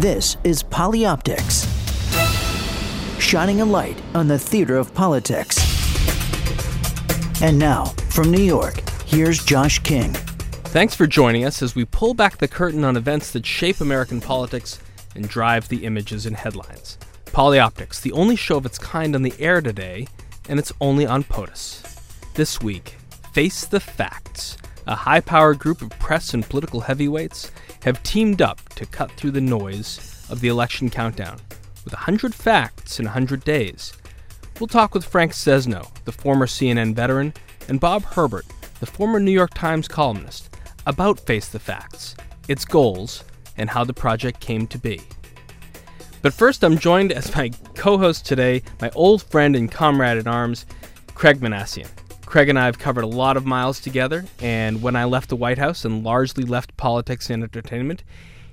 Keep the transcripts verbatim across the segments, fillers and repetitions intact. This is PoliOptics, shining a light on the theater of politics. And now, from New York, here's Josh King. Thanks for joining us as we pull back the curtain on events that shape American politics and drive the images and headlines. PoliOptics, the only show of its kind on the air today, and it's only on POTUS. This week, Face the Facts. A high-powered group of press and political heavyweights have teamed up to cut through the noise of the election countdown with one hundred facts in one hundred days. We'll talk with Frank Sesno, the former C N N veteran, and Bob Herbert, the former New York Times columnist, about Face the Facts, its goals, and how the project came to be. But first, I'm joined as my co-host today, my old friend and comrade in arms, Craig Minassian. Craig and I have covered a lot of miles together, and when I left the White House and largely left politics and entertainment,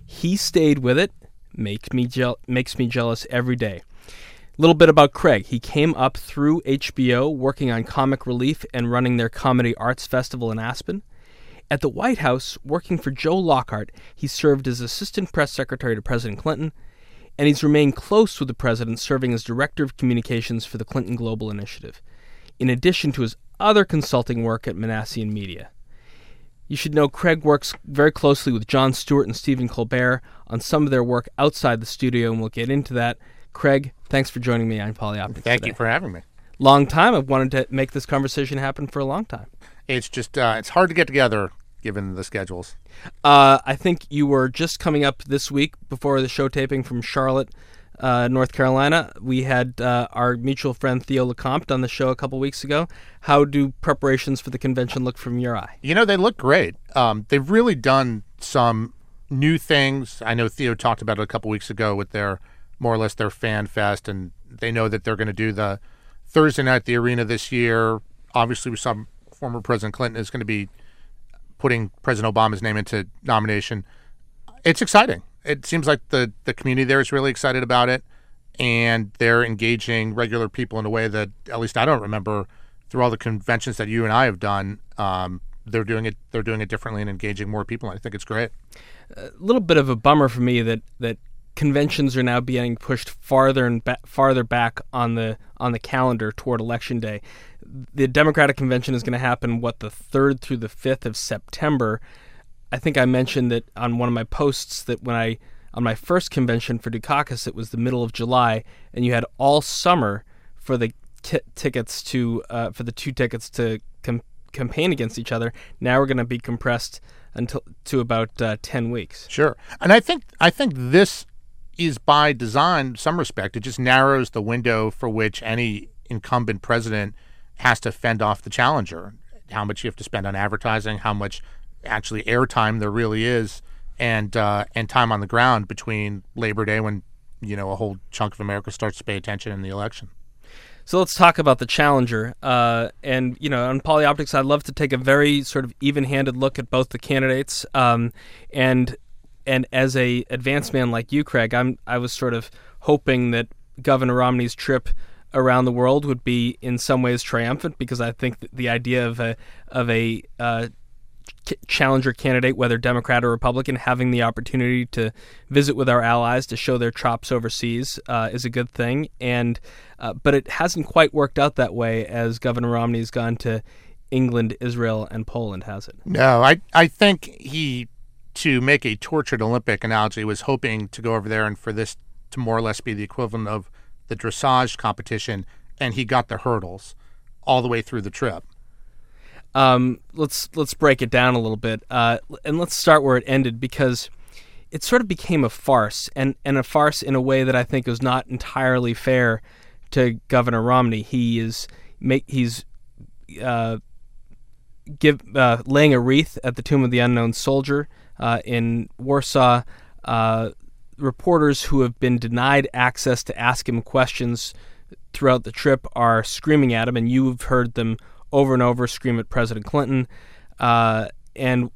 he stayed with it. Make me je- makes me jealous every day. A little bit about Craig. He came up through H B O, working on Comic Relief and running their Comedy Arts Festival in Aspen. At the White House, working for Joe Lockhart, he served as Assistant Press Secretary to President Clinton, and he's remained close with the president, serving as Director of Communications for the Clinton Global Initiative, in addition to his other consulting work at Minassian Media. You should know Craig works very closely with Jon Stewart and Stephen Colbert on some of their work outside the studio, and we'll get into that. Craig, thanks for joining me on PoliOptics. Thank today. you for having me. Long time. I've wanted to make this conversation happen for a long time. It's just, uh, it's hard to get together given the schedules. Uh, I think you were just coming up this week before the show taping from Charlotte, Uh, North Carolina. We had uh, our mutual friend Theo LeCompte on the show a couple weeks ago. How do preparations for the convention look from your eye? You know, they look great. Um, they've really done some new things. I know Theo talked about it a couple weeks ago with their, more or less, their fan fest, and they know that they're going to do the Thursday night at the arena this year. Obviously, we saw former President Clinton is going to be putting President Obama's name into nomination. It's exciting. It seems like the, the community there is really excited about it, and they're engaging regular people in a way that, at least I don't remember, through all the conventions that you and I have done, um, they're doing it They're doing it differently and engaging more people, and I think it's great. A little bit of a bummer for me that, that conventions are now being pushed farther and ba- farther back on the on the calendar toward Election Day. The Democratic Convention is going to happen, what, the third through the fifth of September. I think I mentioned that on one of my posts that when I, on my first convention for Dukakis, it was the middle of July, and you had all summer for the t- tickets to, uh, for the two tickets to com- campaign against each other. Now we're going to be compressed until to about uh, ten weeks. Sure. And I think, I think this is by design in some respect. It just narrows the window for which any incumbent president has to fend off the challenger. How much you have to spend on advertising, how much actually airtime there really is, and uh, and time on the ground between Labor Day, when you know a whole chunk of America starts to pay attention, in the election. So let's talk about the challenger. Uh, and you know, on PoliOptics, I'd love to take a very sort of even-handed look at both the candidates. Um, and and as a advanced man like you, Craig, I'm I was sort of hoping that Governor Romney's trip around the world would be in some ways triumphant, because I think that the idea of a of a uh, challenger candidate, whether Democrat or Republican, having the opportunity to visit with our allies, to show their chops overseas, uh, is a good thing. And uh, but it hasn't quite worked out that way, as Governor Romney's gone to England, Israel, and Poland, has it? No, I, I think he, to make a tortured Olympic analogy, was hoping to go over there and for this to more or less be the equivalent of the dressage competition, and he got the hurdles all the way through the trip. Um, let's let's break it down a little bit, uh, and let's start where it ended, because it sort of became a farce, and, and a farce in a way that I think is not entirely fair to Governor Romney. He is make he's uh, give uh, laying a wreath at the Tomb of the Unknown Soldier uh, in Warsaw. Uh, reporters who have been denied access to ask him questions throughout the trip are screaming at him, and you've heard them over and over scream at President Clinton. Uh, and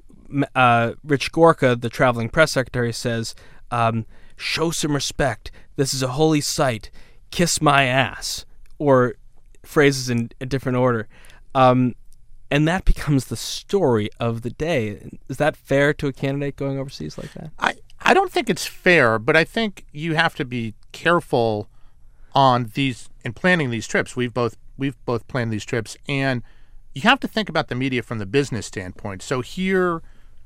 uh, Rich Gorka, the traveling press secretary, says, um, show some respect. This is a holy site. Kiss my ass. Or phrases in a different order. Um, and that becomes the story of the day. Is that fair to a candidate going overseas like that? I, I don't think it's fair, but I think you have to be careful on these in planning these trips. We've both we've both planned these trips, and you have to think about the media from the business standpoint. So here,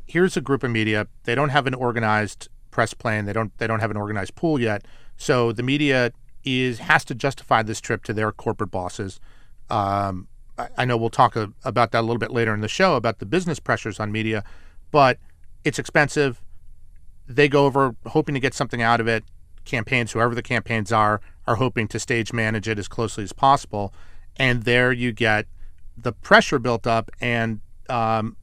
here's a group of media. They don't have an organized press plan. They don't they don't have an organized pool yet. So the media is has to justify this trip to their corporate bosses. Um, I, I know we'll talk a, about that a little bit later in the show about the business pressures on media, but it's expensive. They go over hoping to get something out of it. Campaigns, whoever the campaigns are, are hoping to stage manage it as closely as possible. And there you get the pressure built up, and um,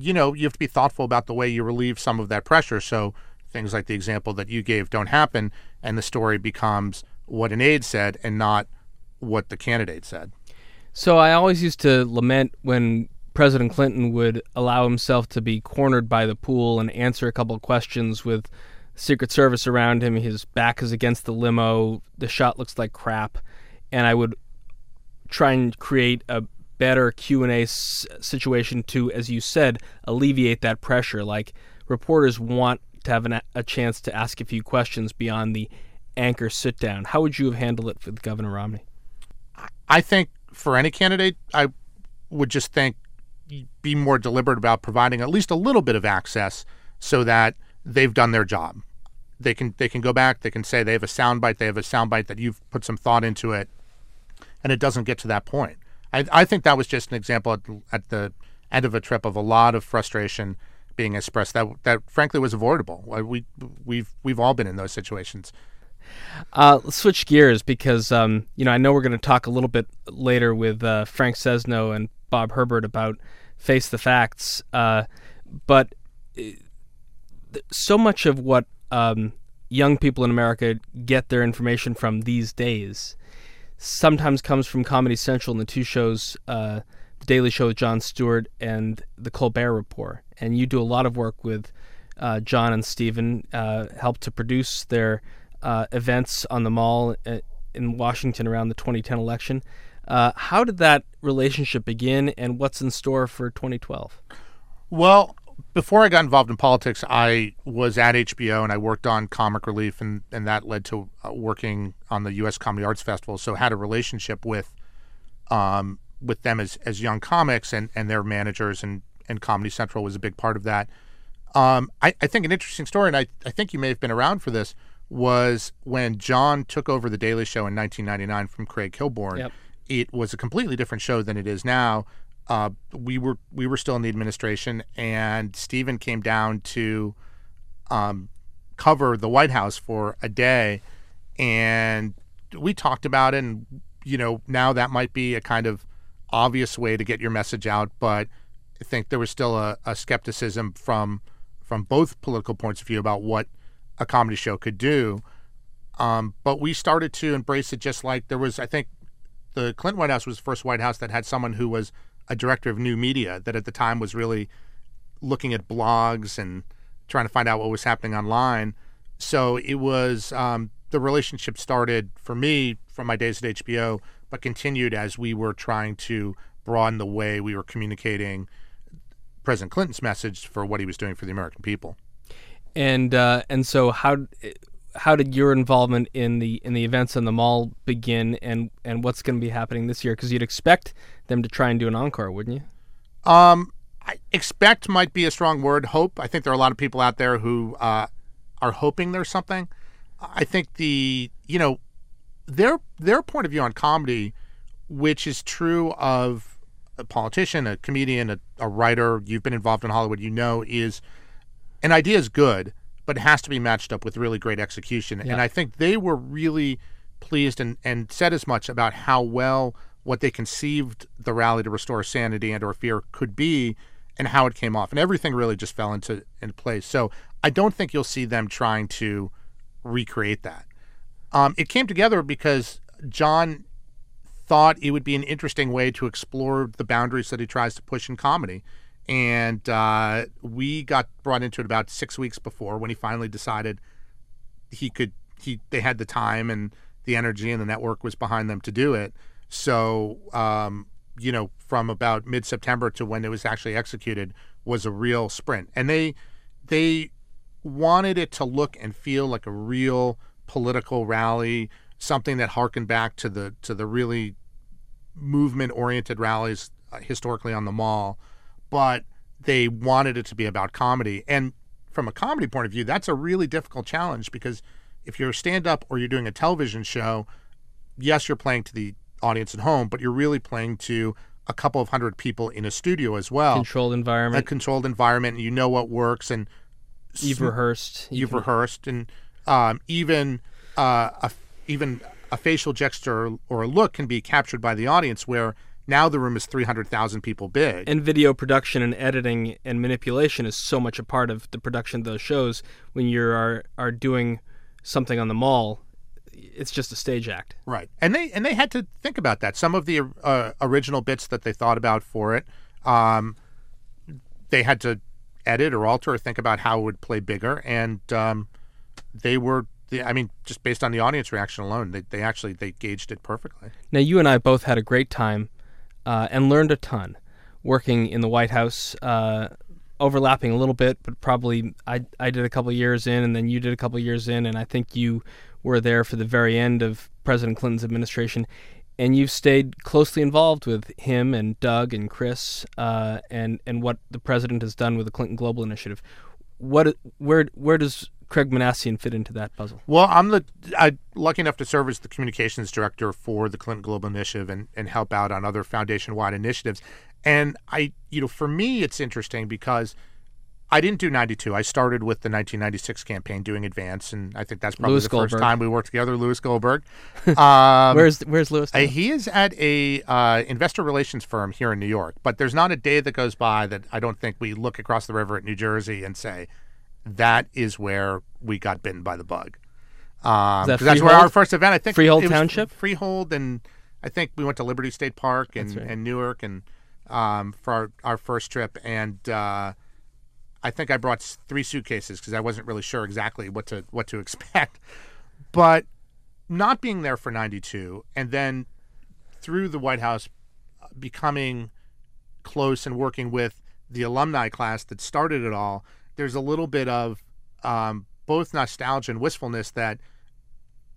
you know, you have to be thoughtful about the way you relieve some of that pressure. So things like the example that you gave don't happen, and the story becomes what an aide said and not what the candidate said. So I always used to lament when President Clinton would allow himself to be cornered by the pool and answer a couple of questions with Secret Service around him. His back is against the limo. The shot looks like crap. And I would try and create a better Q and A s- situation to, as you said, alleviate that pressure. Like, reporters want to have an, a chance to ask a few questions beyond the anchor sit-down. How would you have handled it with Governor Romney? I think for any candidate, I would just think be more deliberate about providing at least a little bit of access so that they've done their job. They can they can go back, they can say they have a soundbite, they have a soundbite that you've put some thought into it, and it doesn't get to that point. I, I think that was just an example at, at the end of a trip of a lot of frustration being expressed that that frankly was avoidable. We we've we've all been in those situations. Uh, let's switch gears because um, you know I know we're going to talk a little bit later with uh, Frank Sesno and Bob Herbert about Face the Facts, uh, but so much of what um, young people in America get their information from these days sometimes comes from Comedy Central and the two shows, uh, The Daily Show with Jon Stewart and The Colbert Report. And you do a lot of work with uh, Jon and Stephen, uh, helped to produce their uh, events on the Mall in Washington around the twenty ten election. Uh, how did that relationship begin, and what's in store for twenty twelve? Well, before I got involved in politics, I was at H B O, and I worked on Comic Relief, and, and that led to uh, working on the U S Comedy Arts Festival, so had a relationship with um, with them as, as young comics and, and their managers, and, and Comedy Central was a big part of that. Um, I, I think an interesting story, and I, I think you may have been around for this, was when Jon took over The Daily Show in nineteen ninety-nine from Craig Kilborn. Yep. It was a completely different show than it is now. Uh, we were we were still in the administration, and Stephen came down to um, cover the White House for a day, and we talked about it. And you know, now that might be a kind of obvious way to get your message out, but I think there was still a, a skepticism from from both political points of view about what a comedy show could do. Um, but we started to embrace it, just like there was, I think, the Clinton White House was the first White House that had someone who was a director of new media that at the time was really looking at blogs and trying to find out what was happening online. So it was um, the relationship started for me from my days at H B O, but continued as we were trying to broaden the way we were communicating President Clinton's message for what he was doing for the American people. And uh, and so how how did your involvement in the in the events in the Mall begin, and, and what's going to be happening this year? Because you'd expect them to try and do an encore, wouldn't you? Um, I expect might be a strong word. Hope. I think there are a lot of people out there who uh, are hoping there's something. I think the you know their their point of view on comedy, which is true of a politician, a comedian, a, a writer. You've been involved in Hollywood. You know, is an idea is good, but it has to be matched up with really great execution. Yeah. And I think they were really pleased and, and said as much about how well what they conceived the rally to restore sanity and or fear could be and how it came off. And everything really just fell into, into place. So I don't think you'll see them trying to recreate that. Um, it came together because Jon thought it would be an interesting way to explore the boundaries that he tries to push in comedy. And uh, we got brought into it about six weeks before when he finally decided he could. He they had the time and the energy, and the network was behind them to do it. So um, you know, from about mid-September to when it was actually executed was a real sprint. And they they wanted it to look and feel like a real political rally, something that harkened back to the to the really movement-oriented rallies uh, historically on the Mall, but they wanted it to be about comedy. And from a comedy point of view, that's a really difficult challenge, because if you're a stand-up or you're doing a television show, yes, you're playing to the audience at home, but you're really playing to a couple of hundred people in a studio as well. Controlled environment. A controlled environment, and you know what works, and you've rehearsed. You've you rehearsed, and um, even uh, a even a facial gesture or, or a look can be captured by the audience, where now the room is three hundred thousand people big. And video production and editing and manipulation is so much a part of the production of those shows. When you are are doing something on the Mall, it's just a stage act. Right. And they and they had to think about that. Some of the uh, original bits that they thought about for it, um, they had to edit or alter or think about how it would play bigger. And um, they were, I mean, just based on the audience reaction alone, they, they actually, they gauged it perfectly. Now, you and I both had a great time uh, and learned a ton working in the White House, uh, overlapping a little bit, but probably I, I did a couple of years in, and then you did a couple of years in, and I think you were there for the very end of President Clinton's administration, and you've stayed closely involved with him and Doug and Chris uh, and, and what the president has done with the Clinton Global Initiative. What, where, where does Craig Minassian fit into that puzzle? Well, I'm the I, lucky enough to serve as the communications director for the Clinton Global Initiative and, and help out on other foundation-wide initiatives. And I, you know, for me, it's interesting because I didn't do ninety-two. I started with the nineteen ninety-six campaign doing Advance, and I think that's probably Lewis the Goldberg. First time we worked together. Lewis Goldberg. Um, where's Where's Lewis? Uh, he is at a uh, investor relations firm here in New York. But there's not a day that goes by that I don't think we look across the river at New Jersey and say, that is where we got bitten by the bug. Um, that that's where our first event, I think. Freehold Township? Freehold, and I think we went to Liberty State Park and, right. and Newark and um, for our, our first trip. And uh, I think I brought three suitcases because I wasn't really sure exactly what to what to expect. But not being there for ninety-two, and then through the White House becoming close and working with the alumni class that started it all, there's a little bit of um, both nostalgia and wistfulness that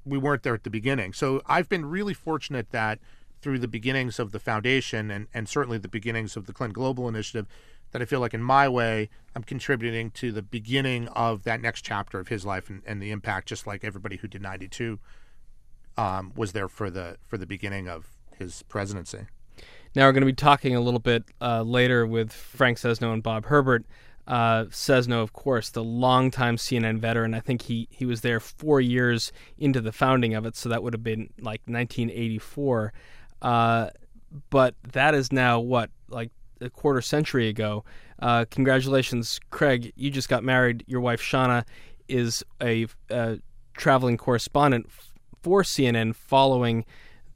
we weren't there at the beginning. So I've been really fortunate that through the beginnings of the foundation and, and certainly the beginnings of the Clinton Global Initiative, that I feel like in my way, I'm contributing to the beginning of that next chapter of his life and, and the impact, just like everybody who did ninety-two um, was there for the for the beginning of his presidency. Now we're going to be talking a little bit uh, later with Frank Sesno and Bob Herbert. Uh, Sesno, of course, the longtime C N N veteran. I think he, he was there four years into the founding of it, so that would have been like nineteen eighty-four. Uh, but that is now, what, like a quarter century ago. Uh, congratulations, Craig. You just got married. Your wife, Shauna, is a, a traveling correspondent for C N N following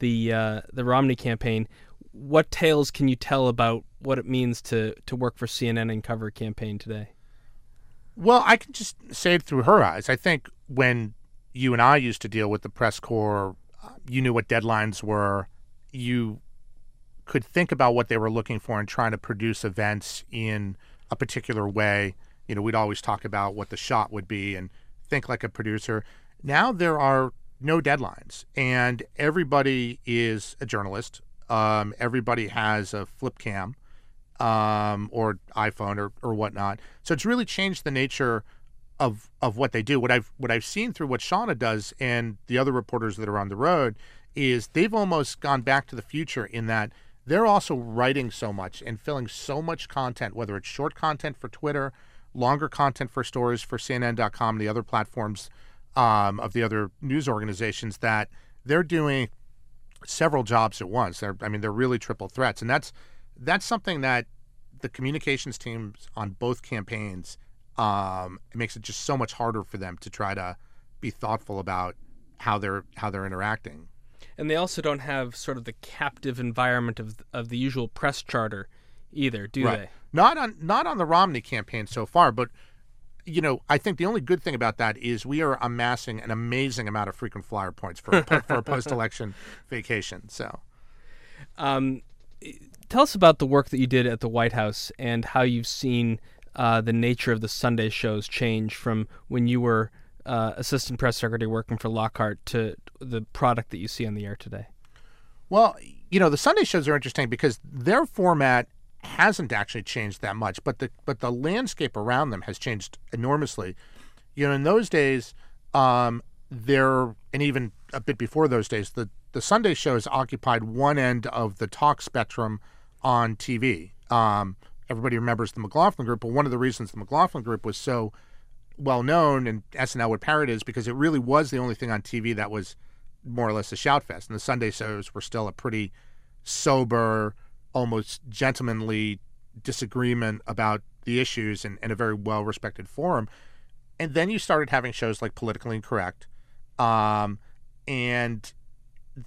the uh, the Romney campaign. What tales can you tell about what it means to, to work for C N N and cover a campaign today? Well, I can just say it through her eyes. I think when you and I used to deal with the press corps, you knew what deadlines were. You could think about what they were looking for and trying to produce events in a particular way. You know, we'd always talk about what the shot would be and think like a producer. Now there are no deadlines, and everybody is a journalist. Um, everybody has a flip cam um, or iPhone or, or whatnot. So it's really changed the nature of of what they do. What I've what I've seen through what Shauna does and the other reporters that are on the road is they've almost gone back to the future in that they're also writing so much and filling so much content, whether it's short content for Twitter, longer content for stories for C N N dot com, the other platforms um, of the other news organizations, that they're doing several jobs at once. They're, I mean, they're really triple threats. And that's that's something that the communications teams on both campaigns, um, it makes it just so much harder for them to try to be thoughtful about how they're how they're interacting. And they also don't have sort of the captive environment of of the usual press charter either, do right. they? Not on not on the Romney campaign so far, but you know, I think the only good thing about that is we are amassing an amazing amount of frequent flyer points for a, for a post-election vacation. So, um, tell us about the work that you did at the White House and how you've seen uh, the nature of the Sunday shows change from when you were uh, assistant press secretary working for Lockhart to the product that you see on the air today? Well, you know, the Sunday shows are interesting because their format hasn't actually changed that much, but the but the landscape around them has changed enormously. You know, in those days, um, there and even a bit before those days, the the Sunday shows occupied one end of the talk spectrum on T V. Um, everybody remembers the McLaughlin Group, but one of the reasons the McLaughlin Group was so well known and S N L would parrot is because it really was the only thing on T V that was more or less a shout fest, and the Sunday shows were still a pretty sober, almost gentlemanly disagreement about the issues in, in a very well-respected forum. And then you started having shows like Politically Incorrect, um, and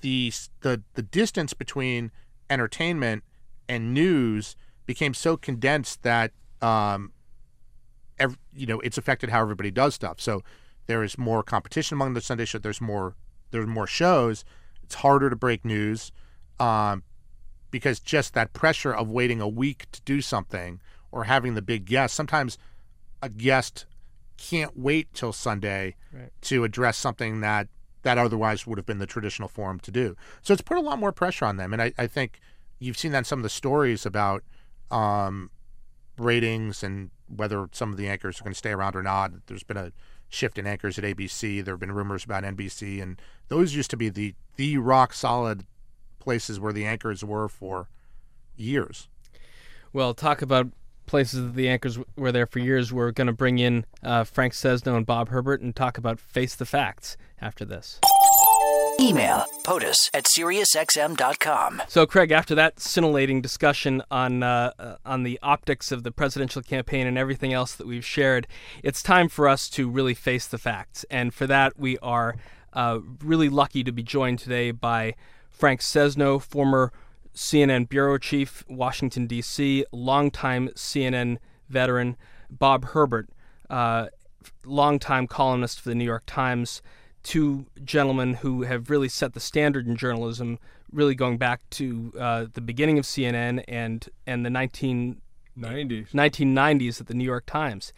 the, the the distance between entertainment and news became so condensed that um, every, you know it's affected how everybody does stuff. So there is more competition among the Sunday show. There's more there's more shows. It's harder to break news. Um, Because just that pressure of waiting a week to do something or having the big guest, sometimes a guest can't wait till Sunday right. to address something that, that otherwise would have been the traditional forum to do. So it's put a lot more pressure on them. And I, I think you've seen that in some of the stories about um, ratings and whether some of the anchors are going to stay around or not. There's been a shift in anchors at A B C. There have been rumors about N B C. And those used to be the, the rock-solid places where the anchors were for years. Well, talk about places that the anchors were there for years. We're going to bring in uh, Frank Sesno and Bob Herbert and talk about Face the Facts after this. Email POTUS at Sirius X M dot com. So, Craig, after that scintillating discussion on uh, uh, on the optics of the presidential campaign and everything else that we've shared, it's time for us to really face the facts. And for that, we are uh, really lucky to be joined today by Frank Sesno, former C N N bureau chief, Washington, D C, longtime C N N veteran. Bob Herbert, uh, longtime columnist for the New York Times. Two gentlemen who have really set the standard in journalism, really going back to uh, the beginning of C N N and, and the nineteen nineties at the New York Times.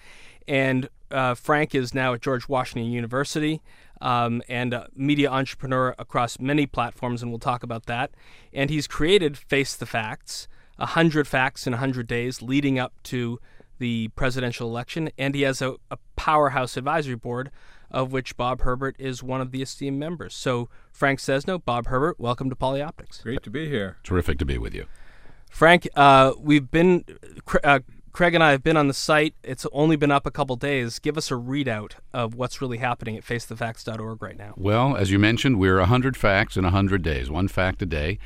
And uh, Frank is now at George Washington University, um, and a media entrepreneur across many platforms, and we'll talk about that. And he's created Face the Facts, one hundred Facts in one hundred Days leading up to the presidential election, and he has a, a powerhouse advisory board of which Bob Herbert is one of the esteemed members. So Frank Sesno, Bob Herbert, welcome to PoliOptics. Great to be here. Terrific to be with you. Frank, uh, we've been... Uh, Craig and I have been on the site. It's only been up a couple days. Give us a readout of what's really happening at face the facts dot org right now. Well, as you mentioned, we're one hundred facts in one hundred days, one fact a day,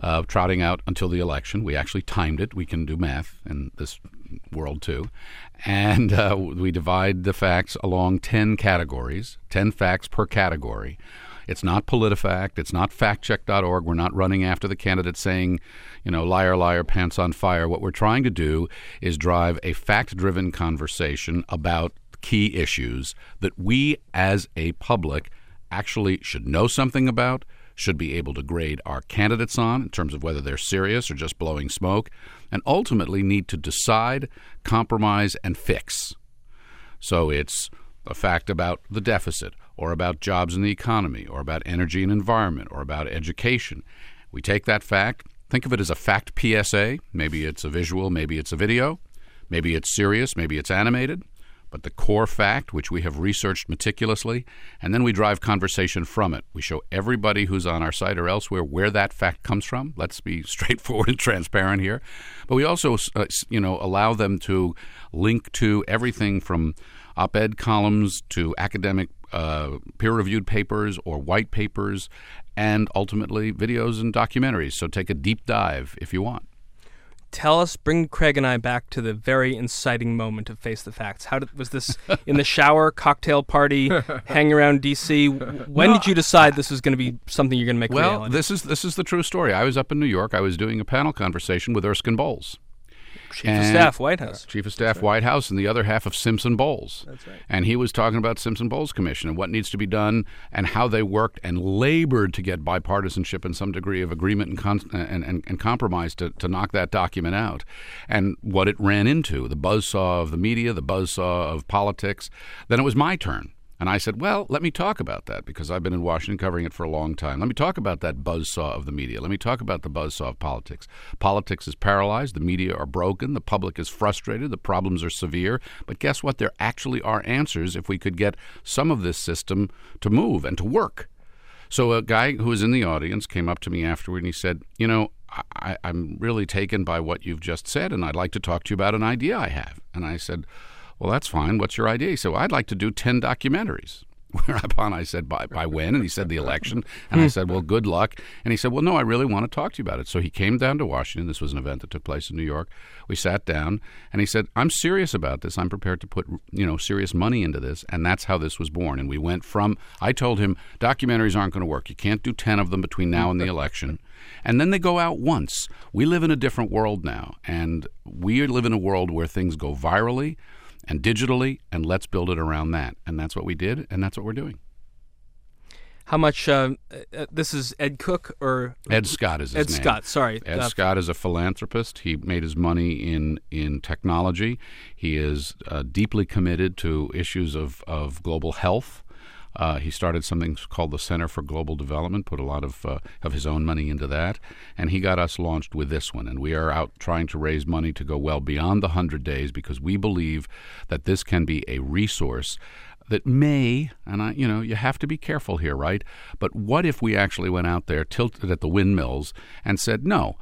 uh, trotting out until the election. We actually timed it. We can do math in this world, too. And uh, we divide the facts along ten categories, ten facts per category. It's not PolitiFact. It's not fact check dot org. We're not running after the candidates saying, you know, liar, liar, pants on fire. What we're trying to do is drive a fact-driven conversation about key issues that we as a public actually should know something about, should be able to grade our candidates on in terms of whether they're serious or just blowing smoke, and ultimately need to decide, compromise, and fix. So it's a fact about the deficit, or about jobs in the economy, or about energy and environment, or about education. We take that fact, think of it as a fact P S A. Maybe it's a visual, maybe it's a video, maybe it's serious, maybe it's animated, but the core fact, which we have researched meticulously, and then we drive conversation from it. We show everybody who's on our site or elsewhere where that fact comes from. Let's be straightforward and transparent here. But we also, uh, you know, allow them to link to everything from op-ed columns to academic uh, peer-reviewed papers or white papers, and ultimately videos and documentaries. So take a deep dive if you want. Tell us, bring Craig and I back to the very inciting moment of Face the Facts. How did, was this in the shower, cocktail party, hang around D C? When no, did you decide this was going to be something you're going to make? Well, reality? this is this is the true story. I was up in New York. I was doing a panel conversation with Erskine Bowles. Chief and, of Staff, White House. Uh, Chief of Staff, right. White House, and the other half of Simpson-Bowles. That's right. And he was talking about Simpson-Bowles Commission and what needs to be done and how they worked and labored to get bipartisanship and some degree of agreement and con- and, and, and compromise to, to knock that document out. And what it ran into, the buzzsaw of the media, the buzzsaw of politics. Then it was my turn. And I said, well, let me talk about that, because I've been in Washington covering it for a long time. Let me talk about that buzzsaw of the media. Let me talk about the buzzsaw of politics. Politics is paralyzed. The media are broken. The public is frustrated. The problems are severe. But guess what? There actually are answers if we could get some of this system to move and to work. So a guy who was in the audience came up to me afterward and he said, you know, I, I'm really taken by what you've just said, and I'd like to talk to you about an idea I have. And I said, well, that's fine. What's your idea? He said, well, I'd like to do ten documentaries. Whereupon I said, by, by when? And he said, the election. And I said, well, good luck. And he said, well, no, I really want to talk to you about it. So he came down to Washington. This was an event that took place in New York. We sat down, and he said, I'm serious about this. I'm prepared to put, you know, serious money into this. And that's how this was born. And we went from, I told him, documentaries aren't going to work. You can't do ten of them between now and the election. And then they go out once. We live in a different world now. And we live in a world where things go virally and digitally, and let's build it around that. And that's what we did, and that's what we're doing. How much, uh, uh, this is Ed Cook or? Ed Scott is his Ed name. Ed Scott, sorry. Ed uh, Scott is a philanthropist. He made his money in, in technology. He is uh, deeply committed to issues of, of global health. Uh, he started something called the Center for Global Development, put a lot of uh, of his own money into that, and he got us launched with this one. And we are out trying to raise money to go well beyond the one hundred days, because we believe that this can be a resource that may, and I, you know, you have to be careful here, right? But what if we actually went out there, tilted at the windmills, and said, no,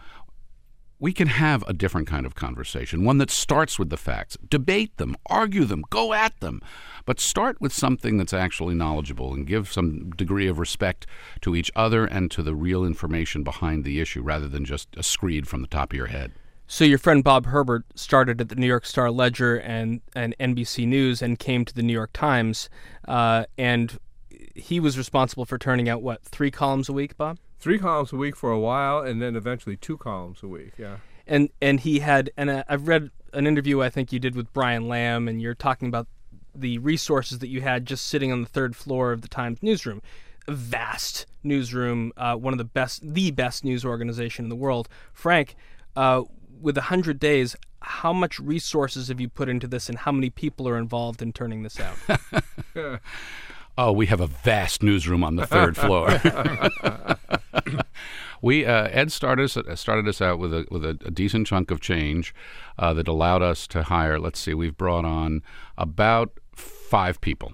we can have a different kind of conversation, one that starts with the facts. Debate them, argue them, go at them, but start with something that's actually knowledgeable and give some degree of respect to each other and to the real information behind the issue, rather than just a screed from the top of your head. So your friend Bob Herbert started at the New York Star Ledger and, and N B C News and came to the New York Times, uh, and he was responsible for turning out, what, three columns a week, Bob? Three columns a week for a while, and then eventually two columns a week, yeah. And and he had, and uh, I've read an interview I think you did with Brian Lamb, and you're talking about the resources that you had just sitting on the third floor of the Times newsroom. A vast newsroom, uh, one of the best, the best news organization in the world. Frank, uh, with one hundred days, how much resources have you put into this, and how many people are involved in turning this out? Oh, we have a vast newsroom on the third floor. We uh, Ed started us, started us out with a with a, a decent chunk of change uh, that allowed us to hire. Let's see, we've brought on about five people,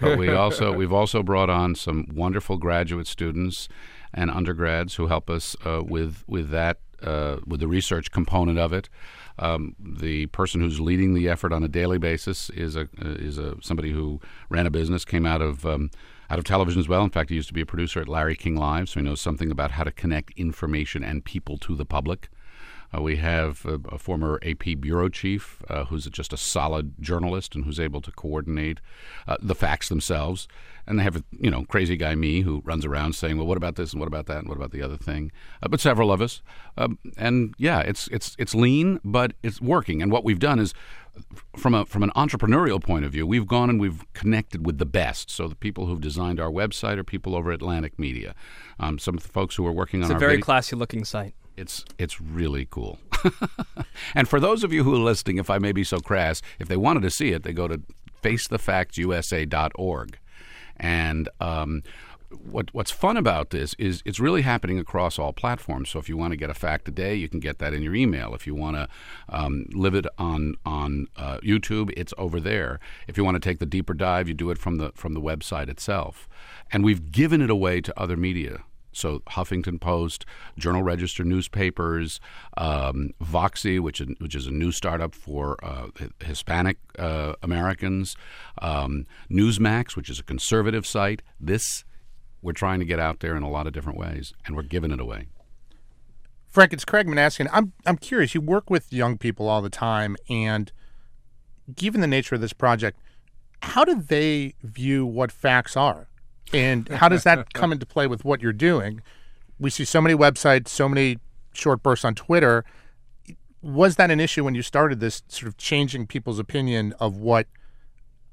but we also we've also brought on some wonderful graduate students and undergrads who help us uh, with with that uh, with the research component of it. Um, the person who's leading the effort on a daily basis is a uh, is a somebody who ran a business, came out of. Um, Out of television as well. In fact, he used to be a producer at Larry King Live, so he knows something about how to connect information and people to the public. Uh, we have a, a former A P bureau chief uh, who's just a solid journalist and who's able to coordinate uh, the facts themselves. And they have a, you know, crazy guy, me, who runs around saying, well, what about this and what about that and what about the other thing? Uh, but several of us. Um, and, yeah, it's it's it's lean, but it's working. And what we've done is, from a from an entrepreneurial point of view, we've gone and we've connected with the best. So the people who've designed our website are people over at Atlantic Media. Um, some of the folks who are working on our... It's a very video- classy-looking site. It's it's really cool. And for those of you who are listening, if I may be so crass, if they wanted to see it, they go to face the facts u s a dot org. And um, what what's fun about this is it's really happening across all platforms. So if you want to get a fact today, you can get that in your email. If you want to um, live it on on uh, YouTube, it's over there. If you want to take the deeper dive, you do it from the from the website itself. And we've given it away to other media. So Huffington Post, Journal Register newspapers, um, Voxy, which is, which is a new startup for uh, Hispanic uh, Americans, um, Newsmax, which is a conservative site. This we're trying to get out there in a lot of different ways, and we're giving it away. Frank, it's Craig Minassian. I'm I'm curious. You work with young people all the time, and given the nature of this project, how do they view what facts are? And how does that come into play with what you're doing? We see so many websites, so many short bursts on Twitter. was that an issue when you started this, sort of changing people's opinion of what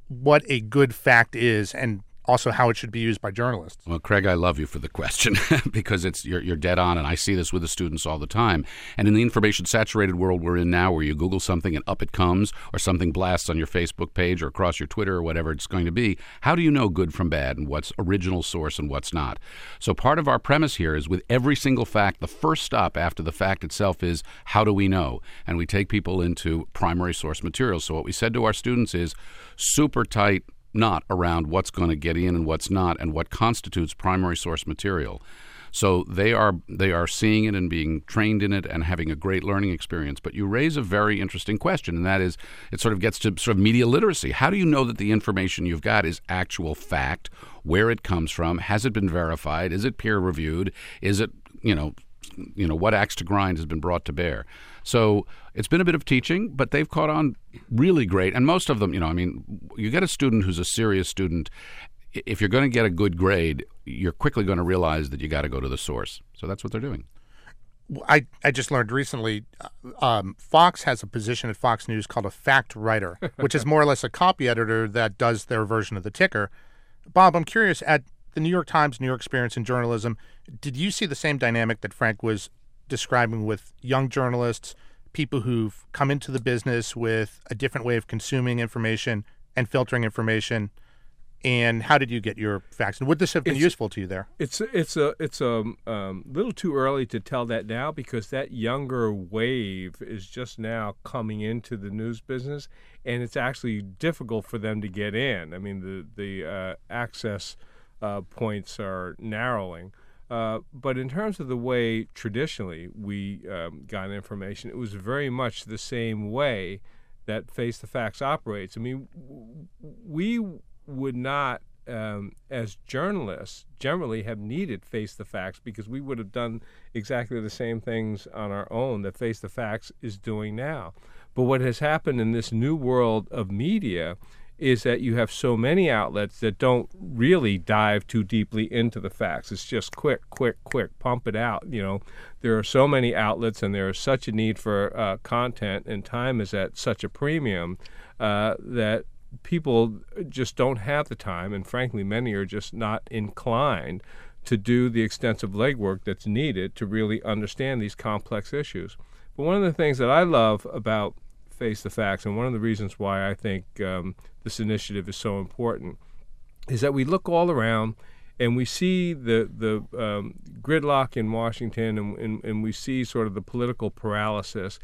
what a good fact is and also how it should be used by journalists? Well, Craig, I love you for the question because it's you're, you're dead on, and I see this with the students all the time. And in the information-saturated world we're in now, where you Google something and up it comes, or something blasts on your Facebook page or across your Twitter or whatever it's going to be, how do you know good from bad and what's original source and what's not? So part of our premise here is with every single fact, the first stop after the fact itself is, how do we know? And we take people into primary source material. So what we said to our students is super tight, not around what's going to get in and what's not and what constitutes primary source material. So they are they are seeing it and being trained in it and having a great learning experience. But you raise a very interesting question, and that is, it sort of gets to sort of media literacy. How do you know that the information you've got is actual fact, where it comes from, has it been verified, is it peer-reviewed, is it, you know, you know, what axe to grind has been brought to bear? So it's been a bit of teaching, but they've caught on really great. And most of them, you know, I mean, you get a student who's a serious student. If you're going to get a good grade, you're quickly going to realize that you got to go to the source. So that's what they're doing. I, I just learned recently um, Fox has a position at Fox News called a fact writer, which is more or less a copy editor that does their version of the ticker. Bob, I'm curious, at the New York Times, New York experience in journalism, did you see the same dynamic that Frank was describing with young journalists, people who've come into the business with a different way of consuming information and filtering information? And how did you get your facts? And would this have been it's, useful to you there? It's it's a it's a um, little too early to tell that now, because that younger wave is just now coming into the news business, and it's actually difficult for them to get in. I mean, the the uh, access uh, points are narrowing. Uh, but in terms of the way traditionally we um, got information, it was very much the same way that Face the Facts operates. I mean, w- we would not, um, as journalists, generally have needed Face the Facts, because we would have done exactly the same things on our own that Face the Facts is doing now. But what has happened in this new world of media is that you have so many outlets that don't really dive too deeply into the facts. It's just quick, quick, quick, pump it out. You know, there are so many outlets, and there is such a need for uh, content, and time is at such a premium uh, that people just don't have the time, and frankly, many are just not inclined to do the extensive legwork that's needed to really understand these complex issues. But one of the things that I love about Face the Facts, and one of the reasons why I think um, this initiative is so important, is that we look all around and we see the the um, gridlock in Washington, and, and, and we see sort of the political paralysis.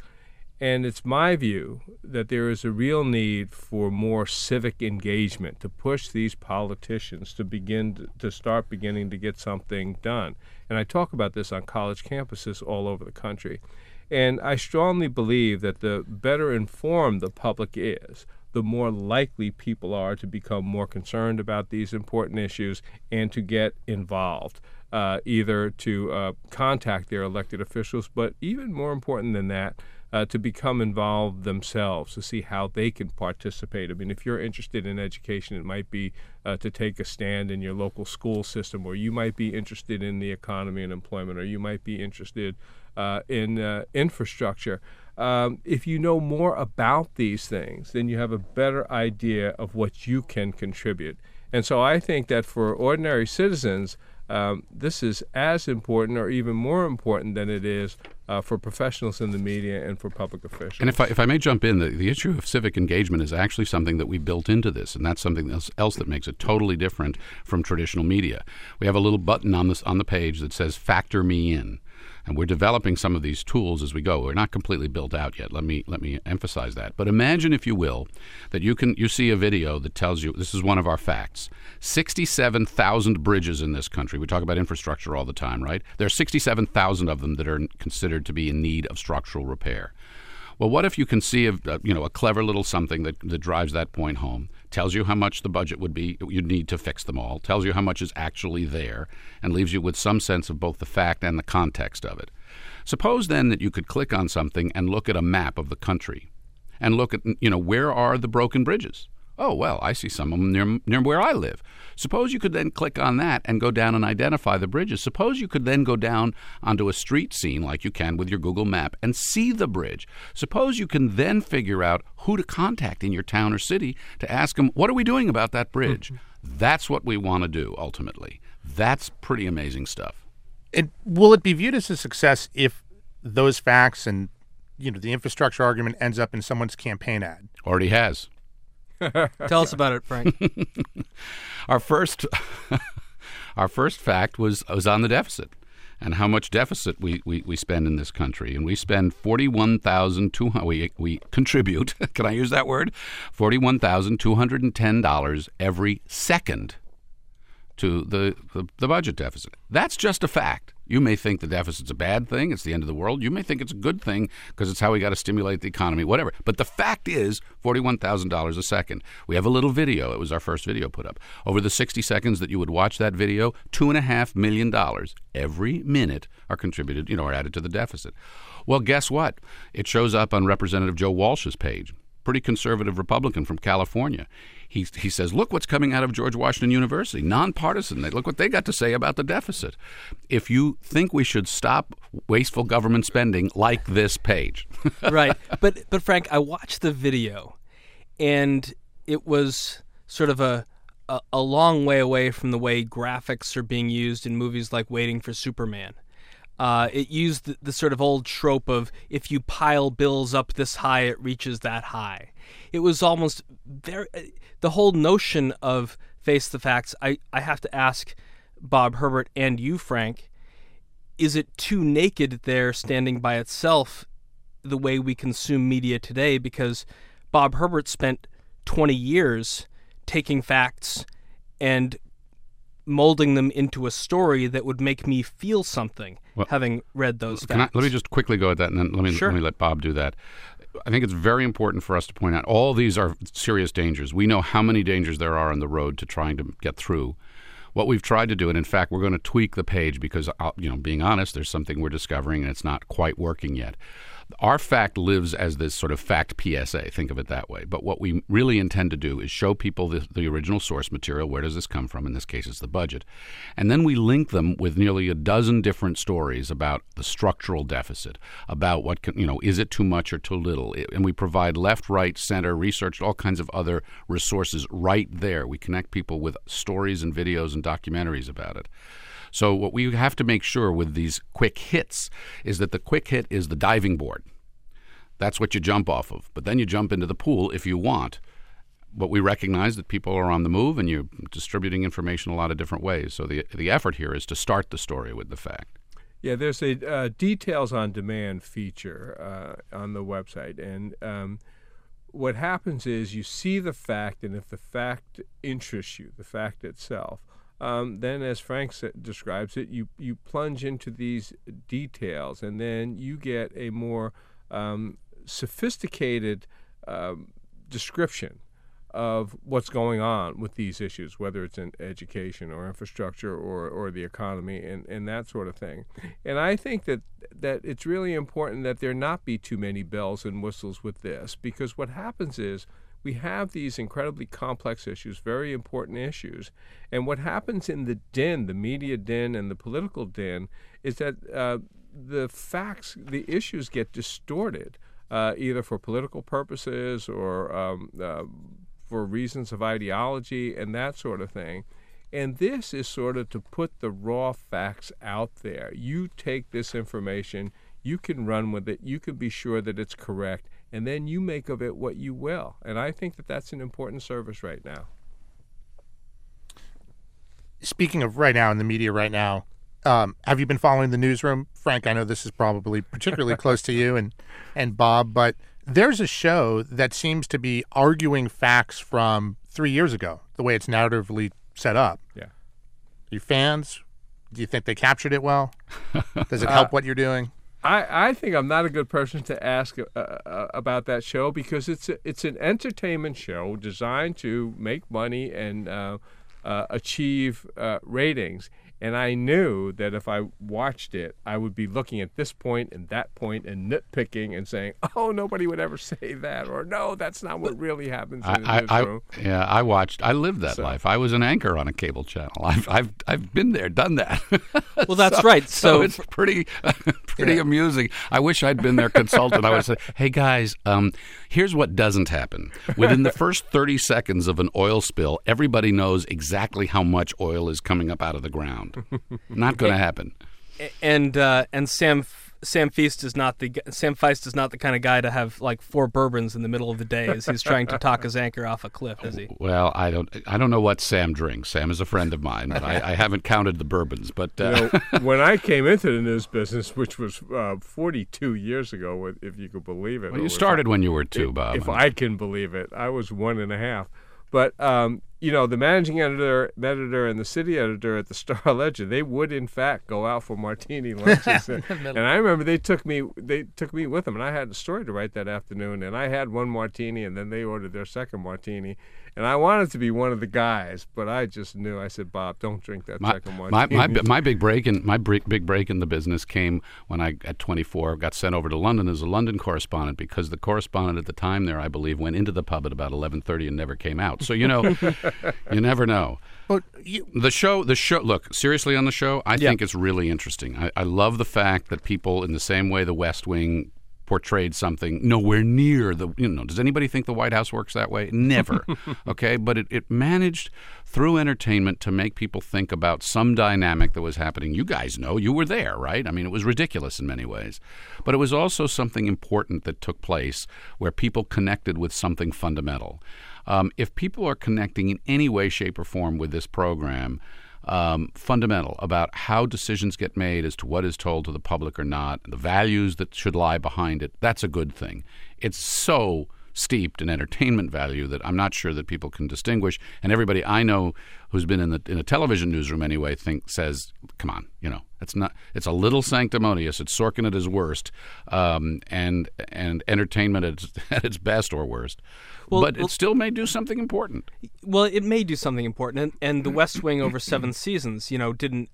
And it's my view that there is a real need for more civic engagement to push these politicians to begin to, to start beginning to get something done. And I talk about this on college campuses all over the country. And I strongly believe that the better informed the public is, the more likely people are to become more concerned about these important issues and to get involved, uh, either to uh, contact their elected officials, but even more important than that, uh, to become involved themselves, to see how they can participate. I mean, if you're interested in education, it might be uh, to take a stand in your local school system, or you might be interested in the economy and employment, or you might be interested Uh, in uh, infrastructure. Um, if you know more about these things, then you have a better idea of what you can contribute. And so I think that for ordinary citizens, um, this is as important or even more important than it is uh, for professionals in the media and for public officials. And if I, if I may jump in, the, the issue of civic engagement is actually something that we built into this, and that's something else, else that makes it totally different from traditional media. We have a little button on this on the page that says, "Factor me in." And we're developing some of these tools as we go. We're not completely built out yet. Let me let me emphasize that. But imagine, if you will, that you can you see a video that tells you, this is one of our facts, sixty-seven thousand bridges in this country. We talk about infrastructure all the time, right? There are sixty-seven thousand of them that are considered to be in need of structural repair. Well, what if you can see a, you know, a clever little something that, that drives that point home, tells you how much the budget would be you'd need to fix them all, tells you how much is actually there, and leaves you with some sense of both the fact and the context of it. Suppose then that you could click on something and look at a map of the country and look at, you know, where are the broken bridges? Oh, well, I see some of them near, near where I live. Suppose you could then click on that and go down and identify the bridges. Suppose you could then go down onto a street scene like you can with your Google Map and see the bridge. Suppose you can then figure out who to contact in your town or city to ask them, what are we doing about that bridge? Mm-hmm. That's what we want to do, ultimately. That's pretty amazing stuff. And will it be viewed as a success if those facts and, you know, the infrastructure argument ends up in someone's campaign ad? Already has. Tell us about it, Frank. Our first our first fact was was on the deficit and how much deficit we, we, we spend in this country. And we spend forty-one thousand two hundred dollars, we, we contribute, can I use that word? forty-one thousand two hundred ten dollars every second to the, the, the budget deficit. That's just a fact. You may think the deficit's a bad thing, it's the end of the world. You may think it's a good thing because it's how we got to stimulate the economy, whatever. But the fact is forty-one thousand dollars a second. We have a little video. It was our first video put up. Over the sixty seconds that you would watch that video, two point five million dollars every minute are contributed, you know, are added to the deficit. Well, guess what? It shows up on Representative Joe Walsh's page. Pretty conservative Republican from California. He he says, look what's coming out of George Washington University, nonpartisan. They, look what they got to say about the deficit. If you think we should stop wasteful government spending, like this page. Right. But, but Frank, I watched the video, and it was sort of a, a, a long way away from the way graphics are being used in movies like Waiting for Superman. Uh, it used the, the sort of old trope of if you pile bills up this high, it reaches that high. It was almost very, the whole notion of Face the Facts. I, I have to ask Bob Herbert and you, Frank, is it too naked there standing by itself the way we consume media today? Because Bob Herbert spent twenty years taking facts and molding them into a story that would make me feel something, well, having read those facts. Can I, let me just quickly go at that, and then let me, sure. let me let Bob do that. I think it's very important for us to point out all these are serious dangers. We know how many dangers there are on the road to trying to get through. What we've tried to do, and in fact, we're going to tweak the page because, you know, being honest, there's something we're discovering and it's not quite working yet. Our fact lives as this sort of fact P S A. Think of it that way. But what we really intend to do is show people the, the original source material. Where does this come from? In this case, it's the budget. And then we link them with nearly a dozen different stories about the structural deficit, about what can, you know, is it too much or too little? It, and we provide left, right, center, research, all kinds of other resources right there. We connect people with stories and videos and documentaries about it. So what we have to make sure with these quick hits is that the quick hit is the diving board. That's what you jump off of. But then you jump into the pool if you want. But we recognize that people are on the move and you're distributing information a lot of different ways. So the the effort here is to start the story with the fact. Yeah, there's a uh, details on demand feature uh, on the website. And um, what happens is you see the fact, and if the fact interests you, the fact itself, Um, then, as Frank sa- describes it, you, you plunge into these details, and then you get a more um, sophisticated um, description of what's going on with these issues, whether it's in education or infrastructure or, or the economy and, and that sort of thing. And I think that, that it's really important that there not be too many bells and whistles with this, because what happens is we have these incredibly complex issues, very important issues, and what happens in the den, the media den and the political den, is that uh, the facts, the issues get distorted, uh, either for political purposes or um, uh, for reasons of ideology and that sort of thing. And this is sort of to put the raw facts out there. You take this information, you can run with it, you can be sure that it's correct, and then you make of it what you will. And I think that that's an important service right now. Speaking of right now in the media right now, um, have you been following the newsroom? Frank, I know this is probably particularly close to you and, and Bob, but there's a show that seems to be arguing facts from three years ago, the way it's narratively set up. Yeah. Are you fans? Do you think they captured it well? Does it help uh, what you're doing? I, I think I'm not a good person to ask uh, uh, about that show because it's a, it's an entertainment show designed to make money and uh, uh, achieve uh, ratings. And I knew that if I watched it, I would be looking at this point and that point and nitpicking and saying, oh, nobody would ever say that, or no, that's not what really happens in I, the newsroom. I, I, yeah, I watched. I lived that so. life. I was an anchor on a cable channel. I've I've, I've been there, done that. Well, that's so, right. So, so it's pretty pretty yeah. amusing. I wish I'd been their consultant. I would say, hey, guys, um, here's what doesn't happen. Within the first thirty seconds of an oil spill, everybody knows exactly how much oil is coming up out of the ground. Not going to happen. And uh, and Sam Sam Feist is not the Sam Feist is not the kind of guy to have like four bourbons in the middle of the day as he's trying to talk his anchor off a cliff, is he? Well, I don't I don't know what Sam drinks. Sam is a friend of mine, but I, I haven't counted the bourbons. But uh... you know, when I came into the news business, which was uh, forty-two years ago, if you could believe it. Well, you started when you were two, if, Bob. If I can believe it, I was one and a half. But, um, you know, the managing editor the editor, and the city editor at the Star-Ledger, they would, in fact, go out for martini lunches. and, and I remember they took me they took me with them, and I had a story to write that afternoon, and I had one martini, and then they ordered their second martini. And I wanted to be one of the guys, but I just knew. I said, Bob, don't drink that my, second martini. My, my, my, big break in, my big break in the business came when I, at twenty-four, got sent over to London as a London correspondent, because the correspondent at the time there, I believe, went into the pub at about eleven thirty and never came out. So, you know, you never know. But you, the show, the show. Look, seriously, on the show, I yeah. think it's really interesting. I, I love the fact that people, in the same way the West Wing portrayed something nowhere near the, you know, does anybody think the White House works that way? Never. Okay. But it, it managed through entertainment to make people think about some dynamic that was happening. You guys know, you were there, right? I mean, it was ridiculous in many ways, but it was also something important that took place where people connected with something fundamental. Um, if people are connecting in any way, shape, or form with this program, Um, fundamental about how decisions get made as to what is told to the public or not, the values that should lie behind it, that's a good thing. It's so steeped in entertainment value that I'm not sure that people can distinguish. And everybody I know who's been in the in a television newsroom anyway think says, come on, you know, it's not. It's a little sanctimonious. It's Sorkin at his worst, um, and and entertainment at its, at its best or worst. Well, but well, it still may do something important. Well, it may do something important, and, and The West Wing over seven seasons, you know, didn't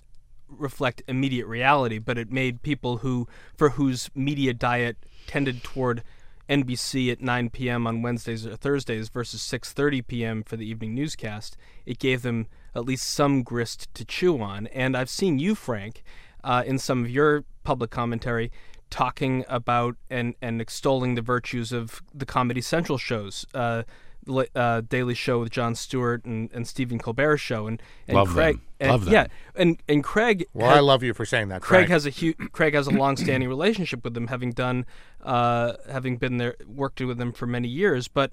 reflect immediate reality, but it made people who, for whose media diet tended toward N B C at nine p.m. on Wednesdays or Thursdays versus six thirty p.m. for the evening newscast, it gave them at least some grist to chew on. And I've seen you, Frank, uh, in some of your public commentary, talking about and, and extolling the virtues of the Comedy Central shows, uh, uh, Daily Show with Jon Stewart and, and Stephen Colbert show, and, and love Craig, them. And, love them. Yeah, and and Craig. Well, had, I love you for saying that. Craig, Craig. has a hu- Craig has a long-standing relationship with them, having done, uh, having been there, worked with them for many years, but.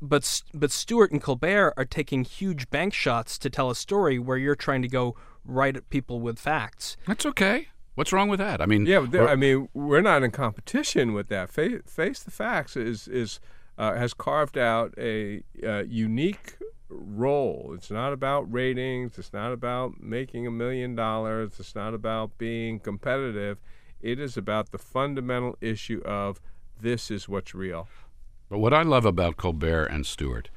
But but Stewart and Colbert are taking huge bank shots to tell a story where you're trying to go right at people with facts. That's okay. What's wrong with that? I mean, yeah. I mean, we're not in competition with that. Face, Face the Facts is is uh, has carved out a uh, unique role. It's not about ratings. It's not about making a million dollars. It's not about being competitive. It is about the fundamental issue of this is what's real. But what I love about Colbert and Stewart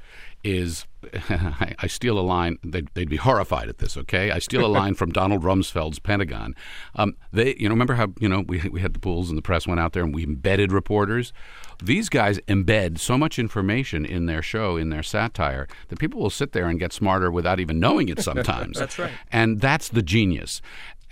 is, I, I steal a line, they'd, they'd be horrified at this, okay? I steal a line from Donald Rumsfeld's Pentagon. Um, they, you know, remember how, you know, we, we had the pools and the press went out there and we embedded reporters? These guys embed so much information in their show, in their satire, that people will sit there and get smarter without even knowing it sometimes. That's right. And that's the genius.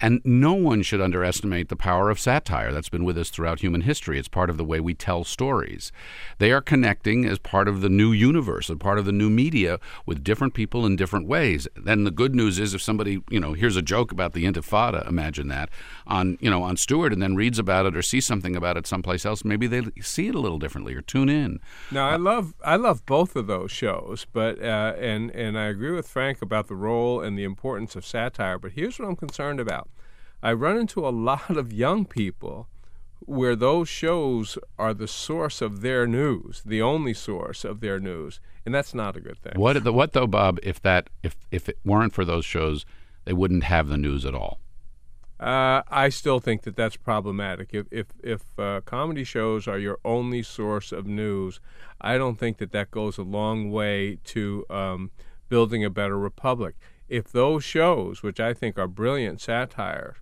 And no one should underestimate the power of satire that's been with us throughout human history. It's part of the way we tell stories. They are connecting as part of the new universe, as part of the new media, with different people in different ways. Then the good news is if somebody, you know, hears a joke about the Intifada, imagine that, on, you know, on Stewart, and then reads about it or sees something about it someplace else, maybe they see it a little differently or tune in. Now, I love I love both of those shows, but uh, and, and I agree with Frank about the role and the importance of satire, but here's what I'm concerned about. I run into a lot of young people where those shows are the source of their news, the only source of their news, and that's not a good thing. What, the, what though, Bob, if that if if it weren't for those shows, they wouldn't have the news at all? Uh, I still think that that's problematic. If if, if uh, comedy shows are your only source of news, I don't think that that goes a long way to um, building a better republic. if those shows, which I think are brilliant satires,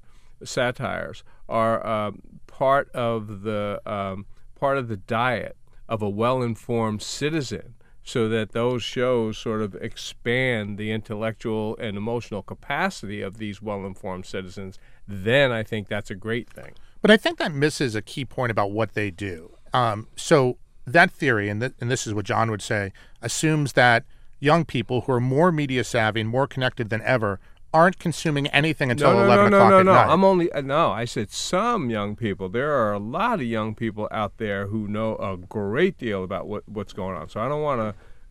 satires are um, part of the um, part of the diet of a well-informed citizen, so that those shows sort of expand the intellectual and emotional capacity of these well-informed citizens, then I think that's a great thing. But I think that misses a key point about what they do. Um, so that theory, and, th- and this is what John would say, assumes that young people who are more media savvy and more connected than ever aren't consuming anything until no, no, eleven no, no, o'clock no, no, at no. night. I'm only no. I said some young people. There are a lot of young people out there who know a great deal about what, what's going on. So I don't want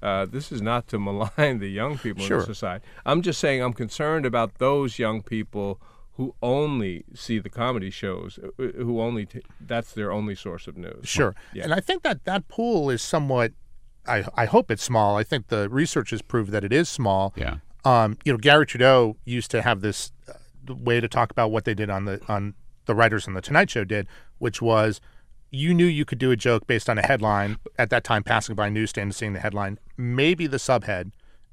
to. Uh, this is not to malign the young people sure. in society. I'm just saying I'm concerned about those young people who only see the comedy shows, who only t- that's their only source of news. Sure, yeah. And I think that that pool is somewhat. I I hope it's small. I think the research has proved that it is small. Yeah. Um, you know, Gary Trudeau used to have this uh, way to talk about what they did on the on the writers on the Tonight Show did, which was you knew you could do a joke based on a headline at that time, passing by a newsstand and seeing the headline, maybe the subhead,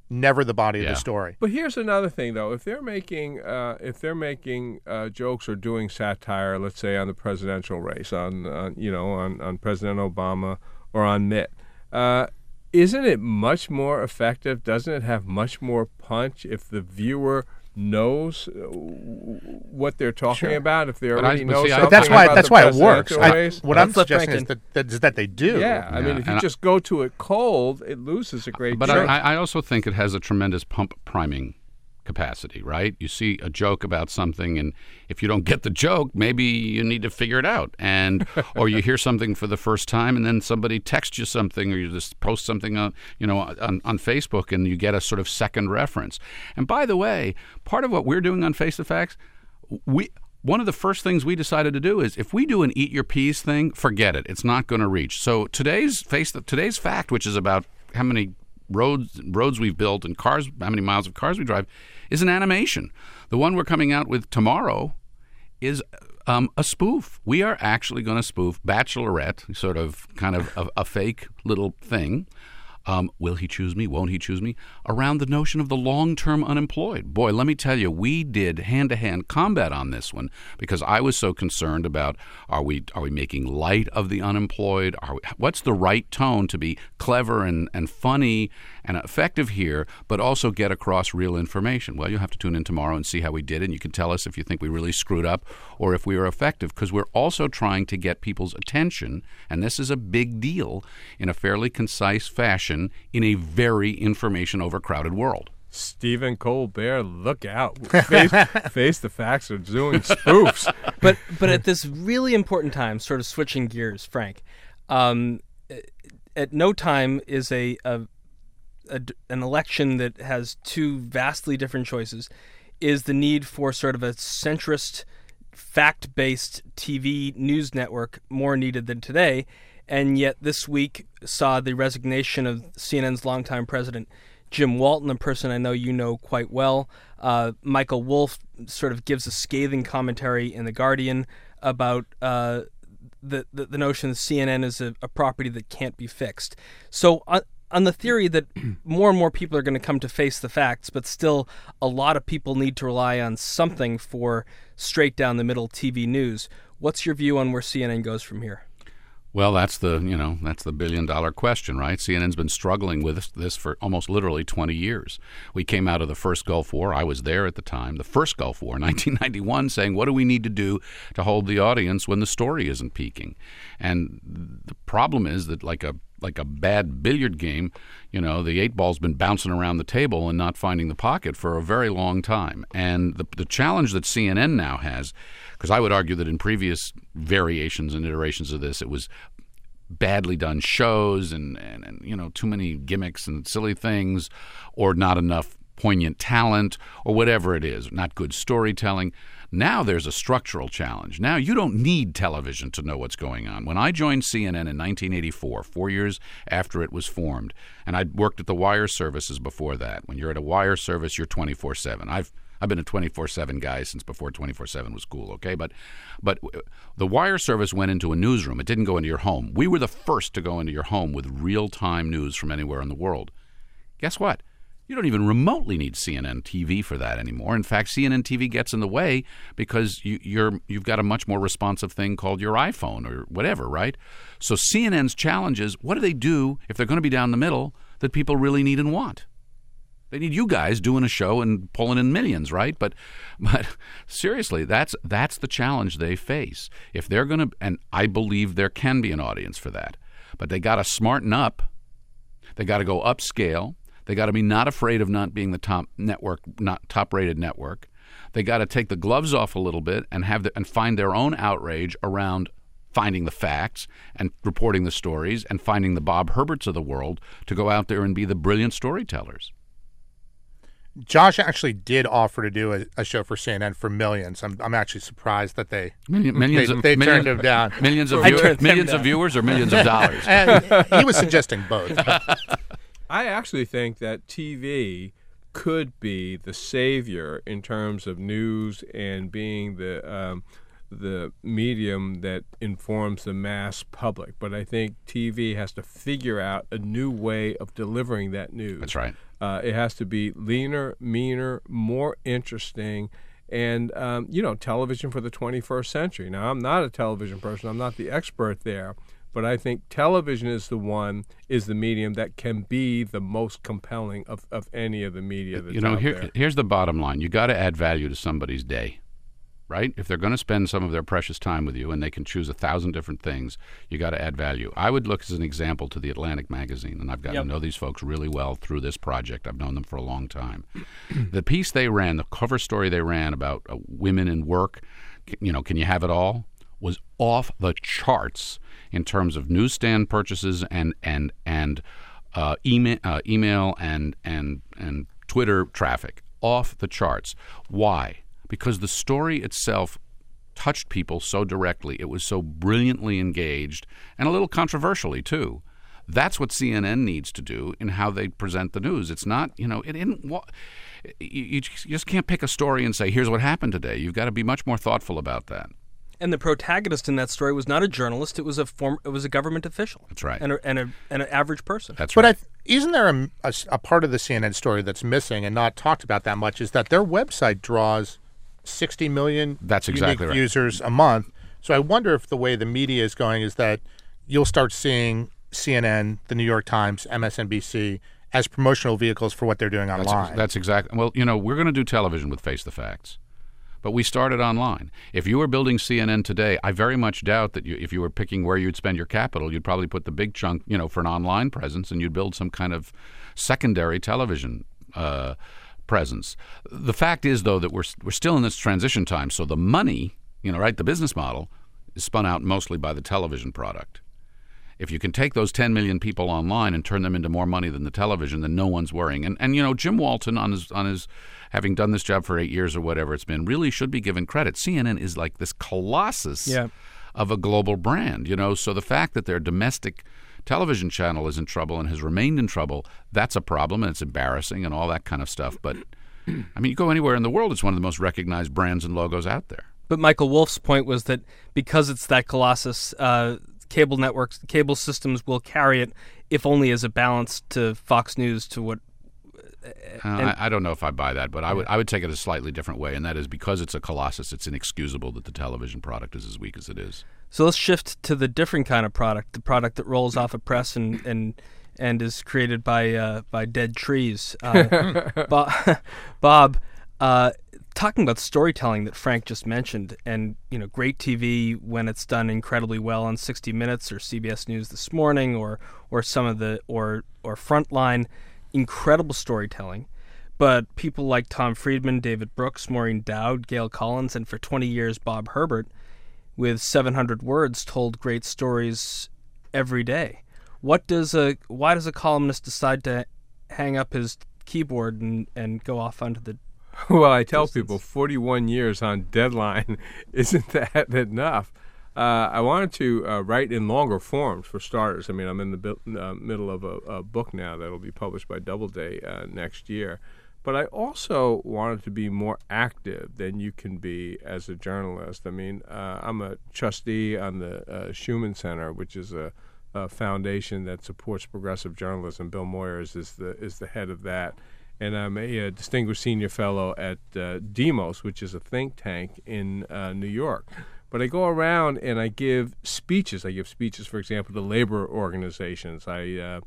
never the body yeah. of the story. But here's another thing, though: if they're making uh, if they're making uh, jokes or doing satire, let's say on the presidential race, on, on you know on, on President Obama or on Mitt. Uh, Isn't it much more effective? Doesn't it have much more punch if the viewer knows what they're talking sure. about? If they already know something about the presidential race? That's why it works. I, what I'm suggesting is that, that, is that they do. Yeah, I yeah. mean, if you and just I, go to it cold, it loses a great but deal. But I, I also think it has a tremendous pump priming capacity, right? You see a joke about something, and if you don't get the joke, maybe you need to figure it out. And or you hear something for the first time, and then somebody texts you something, or you just post something on, you know, on, on Facebook, and you get a sort of second reference. And by the way, part of what we're doing on Face the Facts, we one of the first things we decided to do is if we do an eat your peas thing, forget it; it's not going to reach. So today's face the, today's fact, which is about how many roads roads we've built and cars, how many miles of cars we drive, is an animation. The one we're coming out with tomorrow is um, a spoof. We are actually going to spoof Bachelorette, sort of kind of a, a fake little thing. Um, will he choose me? Won't he choose me? Around the notion of the long-term unemployed. Boy, let me tell you, we did hand-to-hand combat on this one because I was so concerned about are we are we making light of the unemployed? Are we, what's the right tone to be clever and, and funny and effective here, but also get across real information? Well, you'll have to tune in tomorrow and see how we did, and you can tell us if you think we really screwed up or if we were effective because we're also trying to get people's attention, and this is a big deal, in a fairly concise fashion in a very information-overcrowded world. Stephen Colbert, look out. Face, face the facts are doing spoofs. But but at this really important time, sort of switching gears, Frank, um, at no time is a, a, a an election that has two vastly different choices is the need for sort of a centrist, fact-based T V news network more needed than today. And yet this week saw the resignation of C N N's longtime president, Jim Walton, a person I know you know quite well. Uh, Michael Wolff sort of gives a scathing commentary in The Guardian about uh, the, the the notion that C N N is a, a property that can't be fixed. So on, on the theory that more and more people are going to come to face the facts, but still a lot of people need to rely on something for straight down the middle T V news, what's your view on where C N N goes from here? Well, that's the, you know, that's the billion-dollar question, right? C N N's been struggling with this for almost literally twenty years. We came out of the first Gulf War. I was there at the time. The first Gulf War, nineteen ninety-one, saying, what do we need to do to hold the audience when the story isn't peaking? And the problem is that like a like a bad billiard game, you know, the eight ball's been bouncing around the table and not finding the pocket for a very long time. And the, the challenge that C N N now has, because I would argue that in previous variations and iterations of this, it was badly done shows and, and, and you know, too many gimmicks and silly things or not enough poignant talent or whatever it is, not good storytelling. Now there's a structural challenge. Now you don't need television to know what's going on. When I joined C N N in nineteen eighty-four, four years after it was formed, and I'd worked at the wire services before that. When you're at a wire service, you're twenty-four seven. I've I've been a twenty-four seven guy since before twenty-four seven was cool, okay? But but the wire service went into a newsroom. It didn't go into your home. We were the first to go into your home with real-time news from anywhere in the world. Guess what? You don't even remotely need C N N T V for that anymore. In fact, C N N T V gets in the way because you, you're, you've got a much more responsive thing called your iPhone or whatever, right? So C N N's challenge is, what do they do if they're going to be down the middle that people really need and want? They need you guys doing a show and pulling in millions, right? But but seriously, that's that's the challenge they face. If they're going to, and I believe there can be an audience for that, but they got to smarten up. They got to go upscale. They got to be not afraid of not being the top network, not top-rated network. They got to take the gloves off a little bit and have the, and find their own outrage around finding the facts and reporting the stories and finding the Bob Herberts of the world to go out there and be the brilliant storytellers. Josh actually did offer to do a, a show for C N N for millions. I'm, I'm actually surprised that they millions, millions they, of, they millions, turned him down. Millions of viewers, millions down. of viewers, or millions of dollars. And he was suggesting both. I actually think that T V could be the savior in terms of news and being the um, the medium that informs the mass public. But I think T V has to figure out a new way of delivering that news. That's right. Uh, it has to be leaner, meaner, more interesting, and, um, you know, television for the twenty-first century. Now, I'm not a television person. I'm not the expert there. But I think television is the one, is the medium that can be the most compelling of, of any of the media that's out there. You know, here, here's the bottom line. You got to add value to somebody's day, right? If they're going to spend some of their precious time with you and they can choose a thousand different things, you got to add value. I would look as an example to the Atlantic magazine, and I've got yep. to know these folks really well through this project. I've known them for a long time. The piece they ran, the cover story they ran about uh, women in work, you know, can you have it all, was off the charts in terms of newsstand purchases and and and uh, email uh, email and and and Twitter traffic, off the charts. Why? Because the story itself touched people so directly. It was so brilliantly engaged and a little controversially, too. That's what C N N needs to do in how they present the news. It's not, you know, it didn't. You just can't pick a story and say, here's what happened today. You've got to be much more thoughtful about that. And the protagonist in that story was not a journalist. It was a form. It was a government official. That's right. And a, and a, and an average person. That's right. But I, isn't there a, a, a part of the C N N story that's missing and not talked about that much? Is that their website draws sixty million that's exactly unique right. users a month. So I wonder if the way the media is going is that you'll start seeing C N N, the New York Times, M S N B C as promotional vehicles for what they're doing online. That's, that's exactly. Well, you know, we're going to do television with Face the Facts. But we started online. If you were building C N N today, I very much doubt that you, if you were picking where you'd spend your capital, you'd probably put the big chunk, you know, for an online presence, and you'd build some kind of secondary television uh, presence. The fact is, though, that we're we're still in this transition time. So the money, you know, right, the business model is spun out mostly by the television product. If you can take those ten million people online and turn them into more money than the television, then no one's worrying. And, and you know, Jim Walton, on his, on his having done this job for eight years or whatever it's been, really should be given credit. C N N is like this colossus yeah. of a global brand, you know. So the fact that their domestic television channel is in trouble and has remained in trouble, that's a problem, and it's embarrassing and all that kind of stuff. But, I mean, you go anywhere in the world, it's one of the most recognized brands and logos out there. But Michael Wolff's point was that because it's that colossus uh, – cable networks, cable systems will carry it, if only as a balance to Fox News, to what... Uh, I, I don't know if I buy that, but I would I would take it a slightly different way, and that is because it's a colossus, it's inexcusable that the television product is as weak as it is. So let's shift to the different kind of product, the product that rolls off a press and and, and is created by uh, by dead trees. Uh, Bob, Bob uh, talking about storytelling that Frank just mentioned, and you know, great T V when it's done incredibly well on sixty minutes or C B S News This Morning or or some of the or or Frontline, incredible storytelling. But people like Tom Friedman, David Brooks, Maureen Dowd, Gail Collins, and for twenty years Bob Herbert, with seven hundred words, told great stories every day. What does a why does a columnist decide to hang up his keyboard and and go off onto the... Well, I tell people forty-one years on Deadline, isn't that enough? Uh, I wanted to uh, write in longer forms, for starters. I mean, I'm in the bi- uh, middle of a, a book now that will be published by Doubleday uh, next year. But I also wanted to be more active than you can be as a journalist. I mean, uh, I'm a trustee on the uh, Schuman Center, which is a, a foundation that supports progressive journalism. Bill Moyers is the is the head of that. and I'm a, a distinguished senior fellow at uh, Demos, which is a think tank in uh, New York. But I go around and I give speeches. I give speeches, for example, to labor organizations. I uh,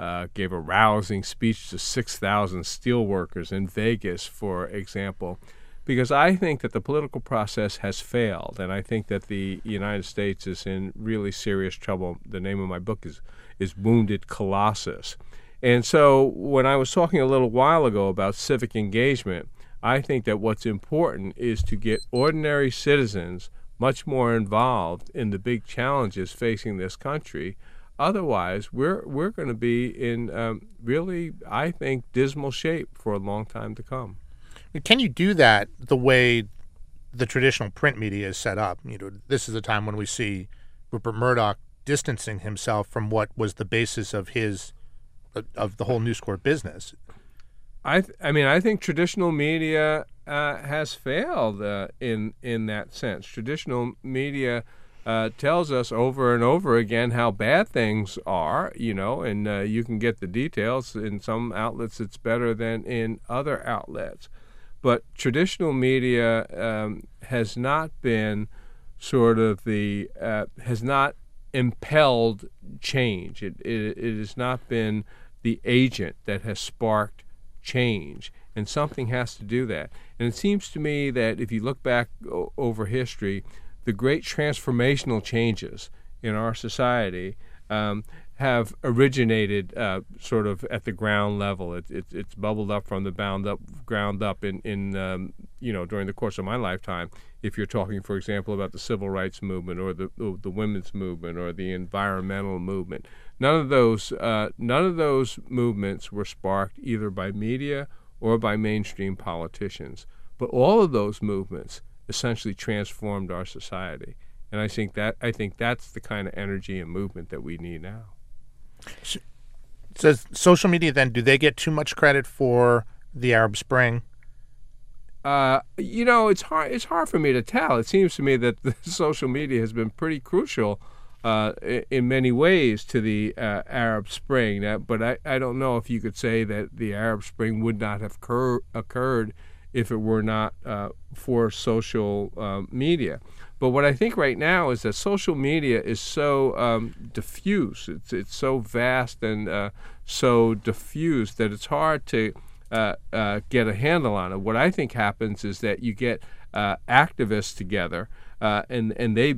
uh, gave a rousing speech to six thousand steelworkers in Vegas, for example, because I think that the political process has failed, and I think that the United States is in really serious trouble. The name of my book is, is Wounded Colossus. And so when I was talking a little while ago about civic engagement, I think that what's important is to get ordinary citizens much more involved in the big challenges facing this country. Otherwise, we're we're going to be in um, really, I think, dismal shape for a long time to come. Can you do that the way the traditional print media is set up? You know, this is the time when we see Rupert Murdoch distancing himself from what was the basis of his of the whole News Corp business. I th- I mean, I think traditional media uh, has failed uh, in in that sense. Traditional media uh, tells us over and over again how bad things are, you know, and uh, you can get the details. In some outlets, it's better than in other outlets. But traditional media um, has not been sort of the, uh, has not impelled change. It, it it has not been the agent that has sparked change, and something has to do that. And it seems to me that if you look back o- over history, the great transformational changes in our society um, have originated uh, sort of at the ground level. It, it, it's bubbled up from the bound up, ground up in, in um, you know, during the course of my lifetime. If you're talking, for example, about the civil rights movement or the or the women's movement or the environmental movement, none of those uh, none of those movements were sparked either by media or by mainstream politicians. But all of those movements essentially transformed our society, and I think that I think that's the kind of energy and movement that we need now. So, does social media then, do they get too much credit for the Arab Spring? Uh, you know, it's hard It's hard for me to tell. It seems to me that the social media has been pretty crucial uh, in many ways to the uh, Arab Spring. Uh, but I, I don't know if you could say that the Arab Spring would not have cur- occurred if it were not uh, for social uh, media. But what I think right now is that social media is so um, diffuse, it's it's so vast and uh, so diffuse that it's hard to uh, uh, get a handle on it. What I think happens is that you get uh, activists together, uh, and and they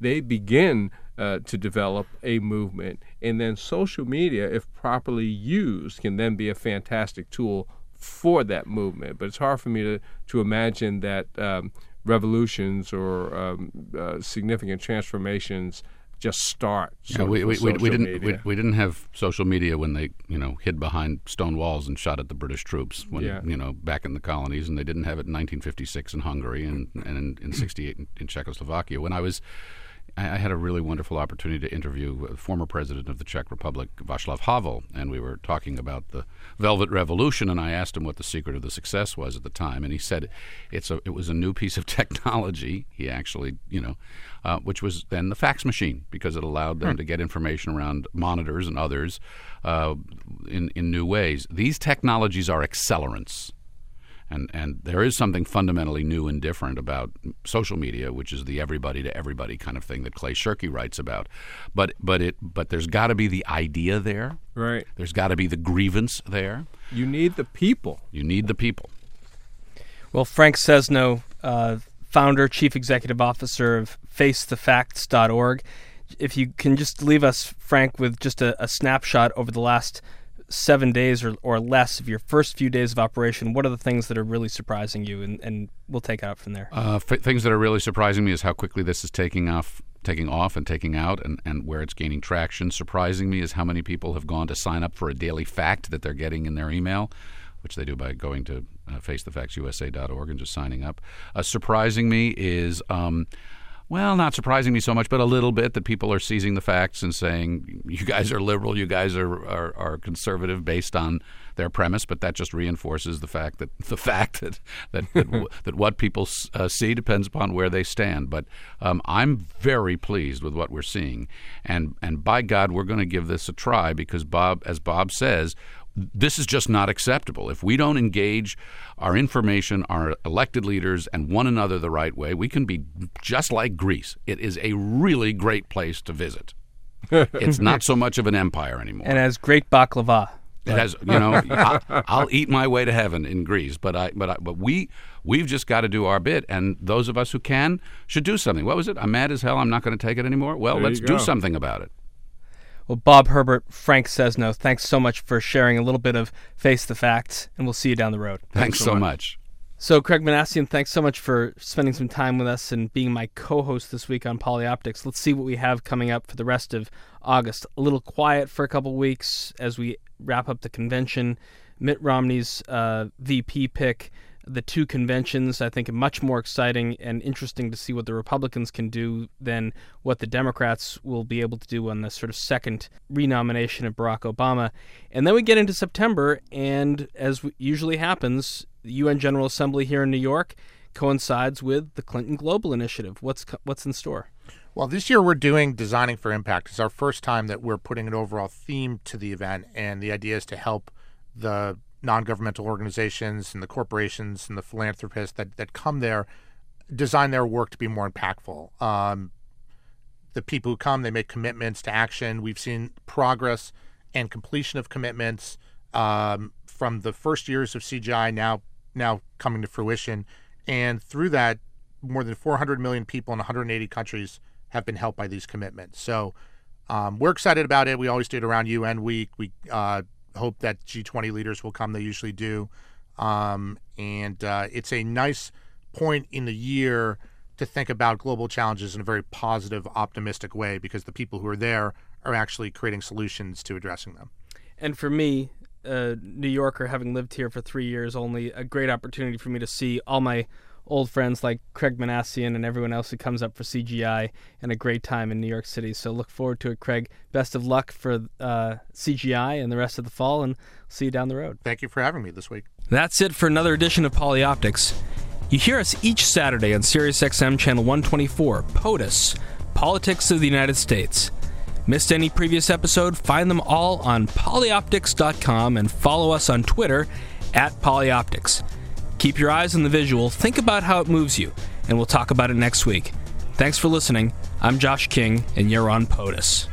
they begin uh, to develop a movement, and then social media, if properly used, can then be a fantastic tool for that movement. But it's hard for me to to imagine that. Um, Revolutions or um, uh, significant transformations just start. Yeah, we we, we, we didn't we, we didn't have social media when they you know hid behind stone walls and shot at the British troops when yeah. you know back in the colonies, and they didn't have it in nineteen fifty-six in Hungary and and in sixty-eight in, in Czechoslovakia. When I was, I had a really wonderful opportunity to interview the former president of the Czech Republic, Václav Havel, and we were talking about the Velvet Revolution, and I asked him what the secret of the success was at the time, and he said it's a, it was a new piece of technology, he actually, you know, uh, which was then the fax machine, because it allowed them hmm. to get information around monitors and others uh, in, in new ways. These technologies are accelerants. And and there is something fundamentally new and different about social media, which is the everybody to everybody kind of thing that Clay Shirky writes about. But but it but there's got to be the idea there. Right. There's got to be the grievance there. You need the people. You need the people. Well, Frank Sesno, uh, founder, chief executive officer of face the facts dot org. If you can just leave us, Frank, with just a, a snapshot over the last seven days or, or less of your first few days of operation, what are the things that are really surprising you? And, and we'll take it out from there. Uh, f- things that are really surprising me is how quickly this is taking off taking off and taking out and, and where it's gaining traction. Surprising me is how many people have gone to sign up for a daily fact that they're getting in their email, which they do by going to uh, face the facts u s a dot org and just signing up. Uh, surprising me is... Um, Well, not surprising me so much, but a little bit that people are seizing the facts and saying, you guys are liberal, you guys are, are, are conservative based on their premise, but that just reinforces the fact that the fact that that, that, that what people uh, see depends upon where they stand. But um, I'm very pleased with what we're seeing. And, and by God, we're going to give this a try because, Bob, as Bob says, this is just not acceptable. If we don't engage our information, our elected leaders, and one another the right way, we can be just like Greece. It is a really great place to visit. It's not so much of an empire anymore. And has great baklava. It has, you know, I'll, I'll eat my way to heaven in Greece, but I, but I, but we, we've just got to do our bit, and those of us who can should do something. What was it? I'm mad as hell. I'm not going to take it anymore. Well, there let's do something about it. Well, Bob Herbert, Frank Sesno, thanks so much for sharing a little bit of Face the Facts, and we'll see you down the road. Thanks, thanks so much. much. So, Craig Minassian, thanks so much for spending some time with us and being my co-host this week on PoliOptics. Let's see what we have coming up for the rest of August. A little quiet for a couple weeks as we wrap up the convention. Mitt Romney's uh, V P pick, the two conventions, I think, are much more exciting and interesting to see what the Republicans can do than what the Democrats will be able to do on the sort of second renomination of Barack Obama. And then we get into September, and as usually happens, the U N General Assembly here in New York coincides with the Clinton Global Initiative. What's what's in store? Well, this year we're doing Designing for Impact. It's our first time that we're putting an overall theme to the event, and the idea is to help the non-governmental organizations and the corporations and the philanthropists that, that come there design their work to be more impactful. Um, the people who come, they make commitments to action. We've seen progress and completion of commitments um, from the first years of C G I now now coming to fruition. And through that, more than four hundred million people in one hundred eighty countries have been helped by these commitments. So um, we're excited about it. We always do it around U N Week. We uh, hope that G twenty leaders will come. They usually do. Um, and uh, it's a nice point in the year to think about global challenges in a very positive, optimistic way, because the people who are there are actually creating solutions to addressing them. And for me, a New Yorker, having lived here for three years only, a great opportunity for me to see all my old friends like Craig Minassian and everyone else who comes up for C G I, and a great time in New York City. So look forward to it, Craig. Best of luck for uh, C G I and the rest of the fall, and see you down the road. Thank you for having me this week. That's it for another edition of PoliOptics. You hear us each Saturday on SiriusXM Channel one twenty-four, POTUS, Politics of the United States. Missed any previous episode? Find them all on polyoptics dot com and follow us on Twitter at PoliOptics. Keep your eyes on the visual, think about how it moves you, and we'll talk about it next week. Thanks for listening. I'm Josh King, and you're on POTUS.